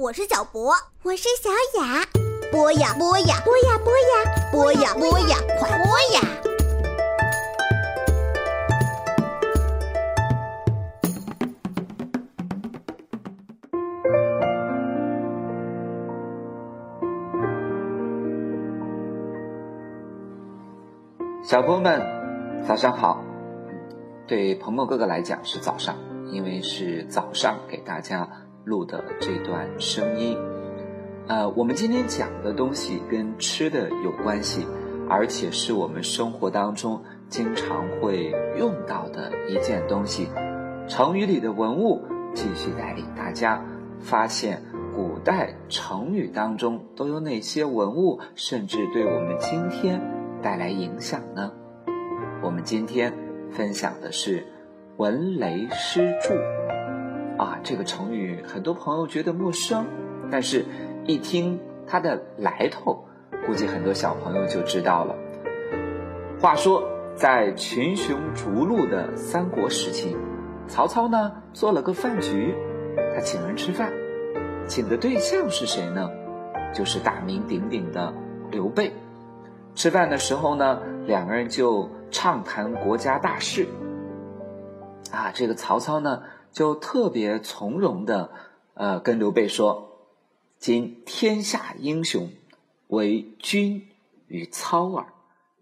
我是小博，我是小雅。播呀播呀，播呀播呀，播呀播呀，快播呀！小朋友们，早上好。对鹏鹏哥哥来讲是早上，因为是早上给大家录的这段声音，我们今天讲的东西跟吃的有关系，而且是我们生活当中经常会用到的一件东西。成语里的文物继续带领大家发现古代成语当中都有哪些文物，甚至对我们今天带来影响呢？我们今天分享的是文雷诗柱啊，这个成语很多朋友觉得陌生，但是一听它的来头，估计很多小朋友就知道了。话说在群雄逐鹿的三国时期，曹操呢做了个饭局，他请人吃饭，请的对象是谁呢？就是大名鼎鼎的刘备。吃饭的时候呢，两个人就畅谈国家大事啊，这个曹操呢就特别从容的跟刘备说，今天下英雄为君与操耳。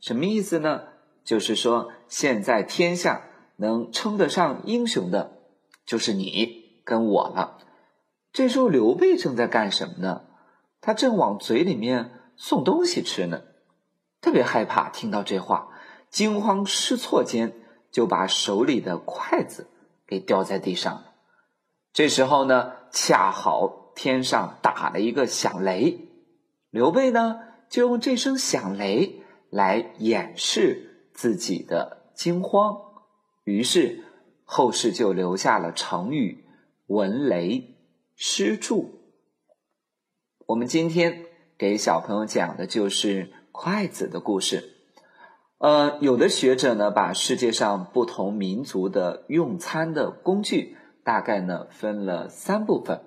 什么意思呢？就是说现在天下能称得上英雄的就是你跟我了。这时候刘备正在干什么呢？他正往嘴里面送东西吃呢，特别害怕，听到这话惊慌失措间就把手里的筷子给掉在地上了。这时候呢，恰好天上打了一个响雷，刘备呢就用这声响雷来掩饰自己的惊慌，于是后世就留下了成语文雷诗柱。我们今天给小朋友讲的就是筷子的故事。有的学者呢把世界上不同民族的用餐的工具大概呢分了三部分，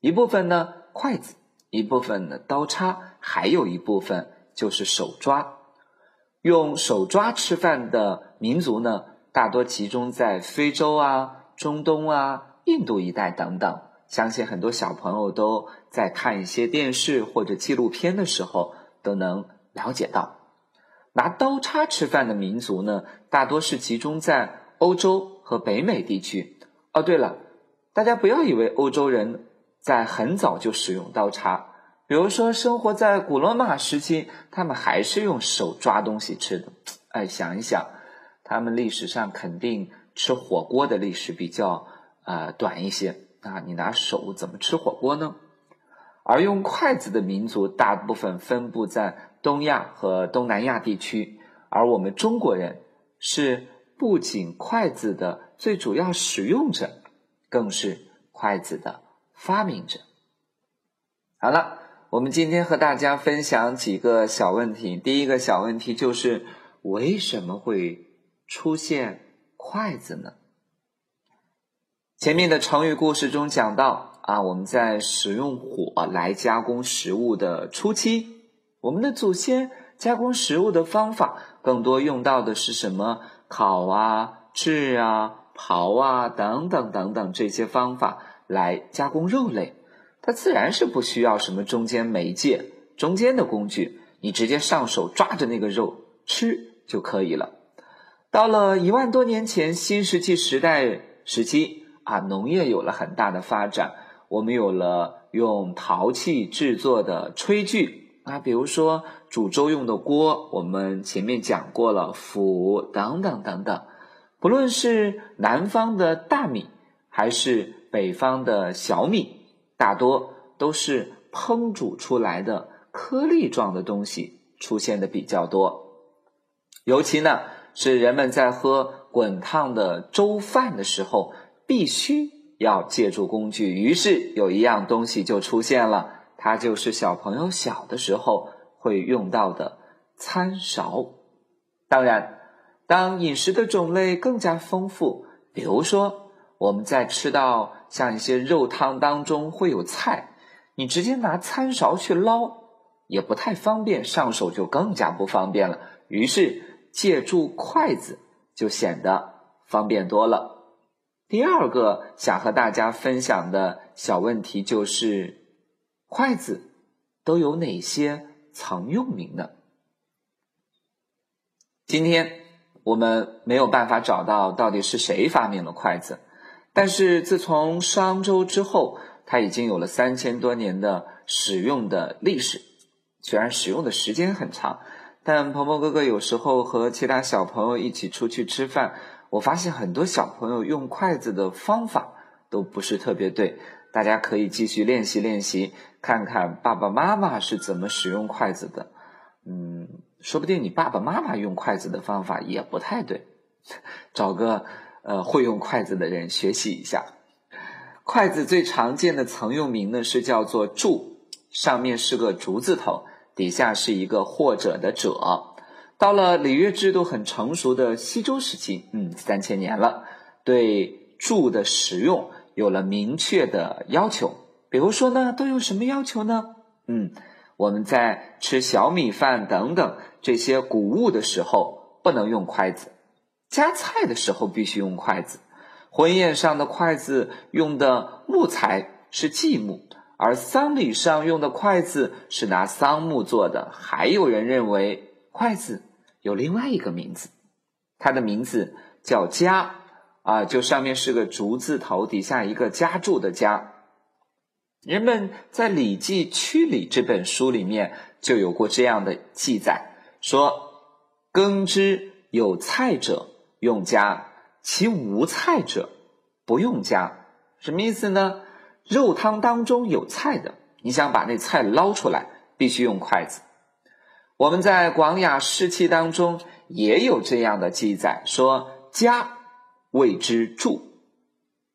一部分呢筷子，一部分呢刀叉，还有一部分就是手抓。用手抓吃饭的民族呢大多集中在非洲啊、中东啊、印度一带等等，相信很多小朋友都在看一些电视或者纪录片的时候都能了解到。拿刀叉吃饭的民族呢大多是集中在欧洲和北美地区。哦，对了，大家不要以为欧洲人在很早就使用刀叉，比如说生活在古罗马时期，他们还是用手抓东西吃的。哎，想一想，他们历史上肯定吃火锅的历史比较短一些，那你拿手怎么吃火锅呢？而用筷子的民族大部分分布在东亚和东南亚地区，而我们中国人是不仅筷子的最主要使用者，更是筷子的发明者。好了，我们今天和大家分享几个小问题。第一个小问题就是为什么会出现筷子呢？前面的成语故事中讲到啊，我们在使用火来加工食物的初期，我们的祖先加工食物的方法更多用到的是什么？烤啊、炙啊、刨啊等等等等，这些方法来加工肉类，它自然是不需要什么中间媒介、中间的工具，你直接上手抓着那个肉吃就可以了。到了1万多年前新石器时代时期啊，农业有了很大的发展，我们有了用陶器制作的炊具啊，比如说煮粥用的锅，我们前面讲过了，釜等等等等。不论是南方的大米还是北方的小米，大多都是烹煮出来的颗粒状的东西出现的比较多。尤其呢是人们在喝滚烫的粥饭的时候必须要借助工具，于是有一样东西就出现了，它就是小朋友小的时候会用到的餐勺。当然，当饮食的种类更加丰富，比如说我们在吃到像一些肉汤当中会有菜，你直接拿餐勺去捞也不太方便，上手就更加不方便了。于是借助筷子就显得方便多了。第二个想和大家分享的小问题就是，筷子都有哪些常用名呢？今天我们没有办法找到底是谁发明了筷子，但是自从商周之后，它已经有了3000多年的使用的历史。虽然使用的时间很长，但鹏鹏哥哥有时候和其他小朋友一起出去吃饭，我发现很多小朋友用筷子的方法都不是特别对，大家可以继续练习，看看爸爸妈妈是怎么使用筷子的。说不定你爸爸妈妈用筷子的方法也不太对，找个会用筷子的人学习一下。筷子最常见的常用名呢是叫做箸，上面是个竹字头，底下是一个或者的者。到了礼乐制度很成熟的西周时期，3000年了，对箸的使用有了明确的要求。比如说呢，都有什么要求呢？我们在吃小米饭等等这些谷物的时候不能用筷子，夹菜的时候必须用筷子，婚宴上的筷子用的木材是祭木，而丧礼上用的筷子是拿桑木做的。还有人认为筷子有另外一个名字，它的名字叫夹，就上面是个竹字头，底下一个夹住的夹。人们在《礼记·曲礼》这本书里面就有过这样的记载，说耕之有菜者用夹，其无菜者不用夹。什么意思呢？肉汤当中有菜的，你想把那菜捞出来必须用筷子。我们在广雅释器当中也有这样的记载，说夹谓之箸。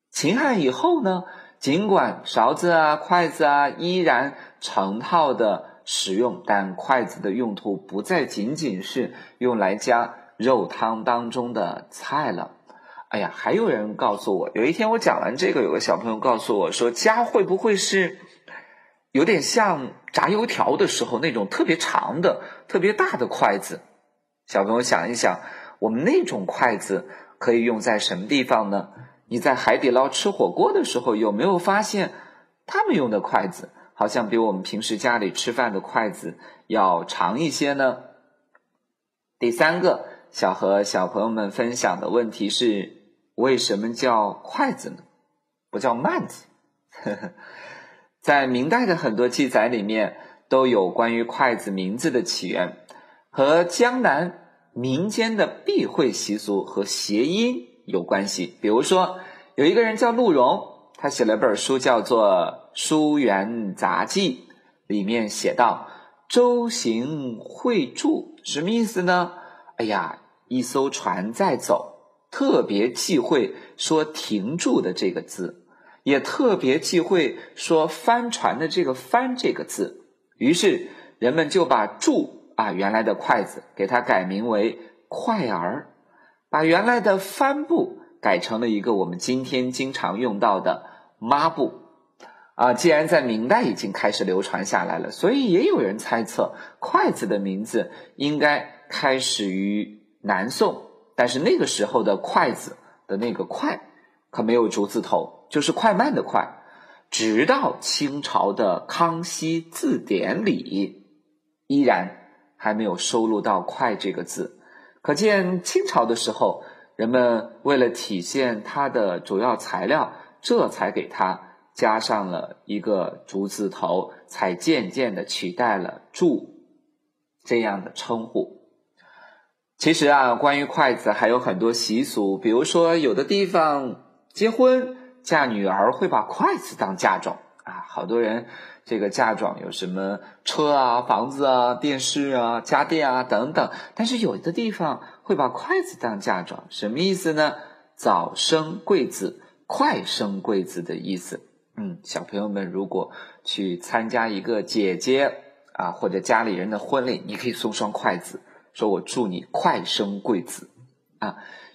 秦汉以后呢，尽管勺子筷子依然成套的使用，但筷子的用途不再仅仅是用来夹肉汤当中的菜了。还有人告诉我，有一天我讲完这个，有个小朋友告诉我说，夹会不会是有点像炸油条的时候那种特别长的特别大的筷子？小朋友想一想，我们那种筷子可以用在什么地方呢？你在海底捞吃火锅的时候，有没有发现他们用的筷子好像比我们平时家里吃饭的筷子要长一些呢？第三个想和小朋友们分享的问题是，为什么叫筷子呢，不叫慢子？在明代的很多记载里面都有关于筷子名字的起源，和江南民间的避讳习俗和谐音有关系。比如说有一个人叫陆荣，他写了本书叫做《书园杂记》，里面写道，舟行惠箸。什么意思呢？一艘船在走，特别忌讳说停住的这个字，也特别忌讳说帆船的这个帆这个字。于是人们就把箸原来的筷子给它改名为筷儿，把原来的帆布改成了一个我们今天经常用到的抹布。既然在明代已经开始流传下来了，所以也有人猜测筷子的名字应该开始于南宋，但是那个时候的筷子的那个筷可没有竹字头，就是快慢的快。直到清朝的康熙字典里依然还没有收录到快这个字，可见清朝的时候人们为了体现它的主要材料，这才给它加上了一个竹字头，才渐渐的取代了箸这样的称呼。其实关于筷子还有很多习俗，比如说有的地方结婚嫁女儿会把筷子当嫁妆好多人这个嫁妆有什么车房子电视家电等等，但是有的地方会把筷子当嫁妆。什么意思呢？早生贵子，快生贵子的意思。小朋友们如果去参加一个姐姐或者家里人的婚礼，你可以送双筷子，说我祝你快生贵子。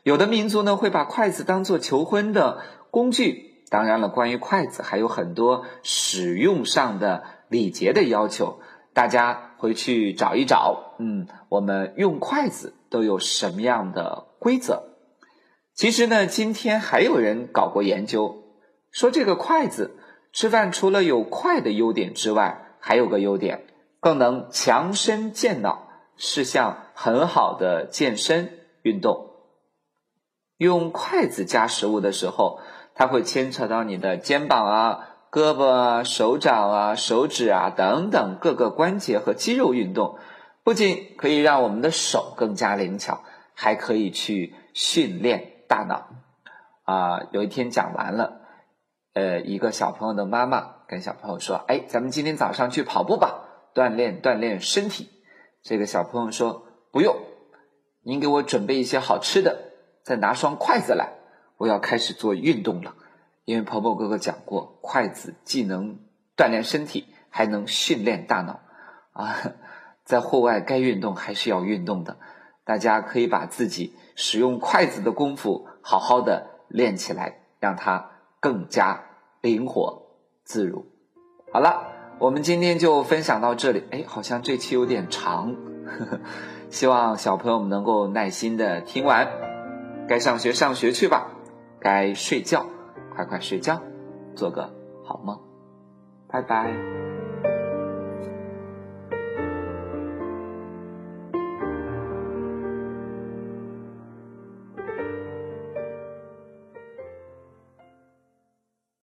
有的民族呢会把筷子当做求婚的工具，当然了，关于筷子还有很多使用上的礼节的要求，大家回去找一找，我们用筷子都有什么样的规则。其实呢，今天还有人搞过研究，说这个筷子吃饭除了有快的优点之外，还有个优点，更能强身健脑，是项很好的健身运动。用筷子夹食物的时候，它会牵扯到你的肩膀啊、胳膊啊、手掌啊、手指啊等等各个关节和肌肉运动，不仅可以让我们的手更加灵巧，还可以去训练大脑。有一天讲完了，一个小朋友的妈妈跟小朋友说：“哎，咱们今天早上去跑步吧，锻炼锻炼身体。”这个小朋友说：“不用，您给我准备一些好吃的，再拿双筷子来，我要开始做运动了。”因为鹏鹏哥哥讲过，筷子既能锻炼身体，还能训练大脑在户外该运动还是要运动的，大家可以把自己使用筷子的功夫好好的练起来，让它更加灵活自如。好了，我们今天就分享到这里。好像这期有点长，希望小朋友们能够耐心的听完。该上学上学去吧，该睡觉快快睡觉，做个好梦，拜拜。